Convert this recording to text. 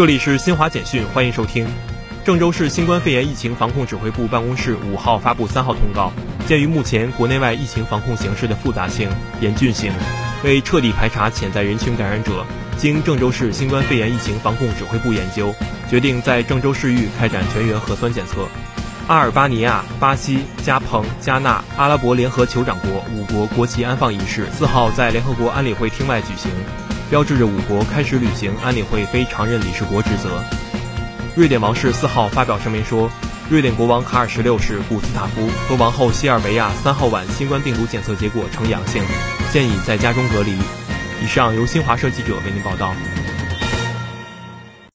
这里是新华简讯，欢迎收听。郑州市新冠肺炎疫情防控指挥部办公室5号发布3号通告，鉴于目前国内外疫情防控形势的复杂性、严峻性，为彻底排查潜在人群感染者，经郑州市新冠肺炎疫情防控指挥部研究，决定在郑州市域开展全员核酸检测。阿尔巴尼亚、巴西、加蓬、加纳、阿拉伯联合酋长国5国国旗安放仪式4号在联合国安理会厅外举行，标志着5国开始履行安理会非常任理事国职责。瑞典王室4号发表声明说，瑞典国王卡尔16世、古斯塔夫和王后西尔维亚3号晚新冠病毒检测结果呈阳性，建议在家中隔离。以上由新华社记者为您报道。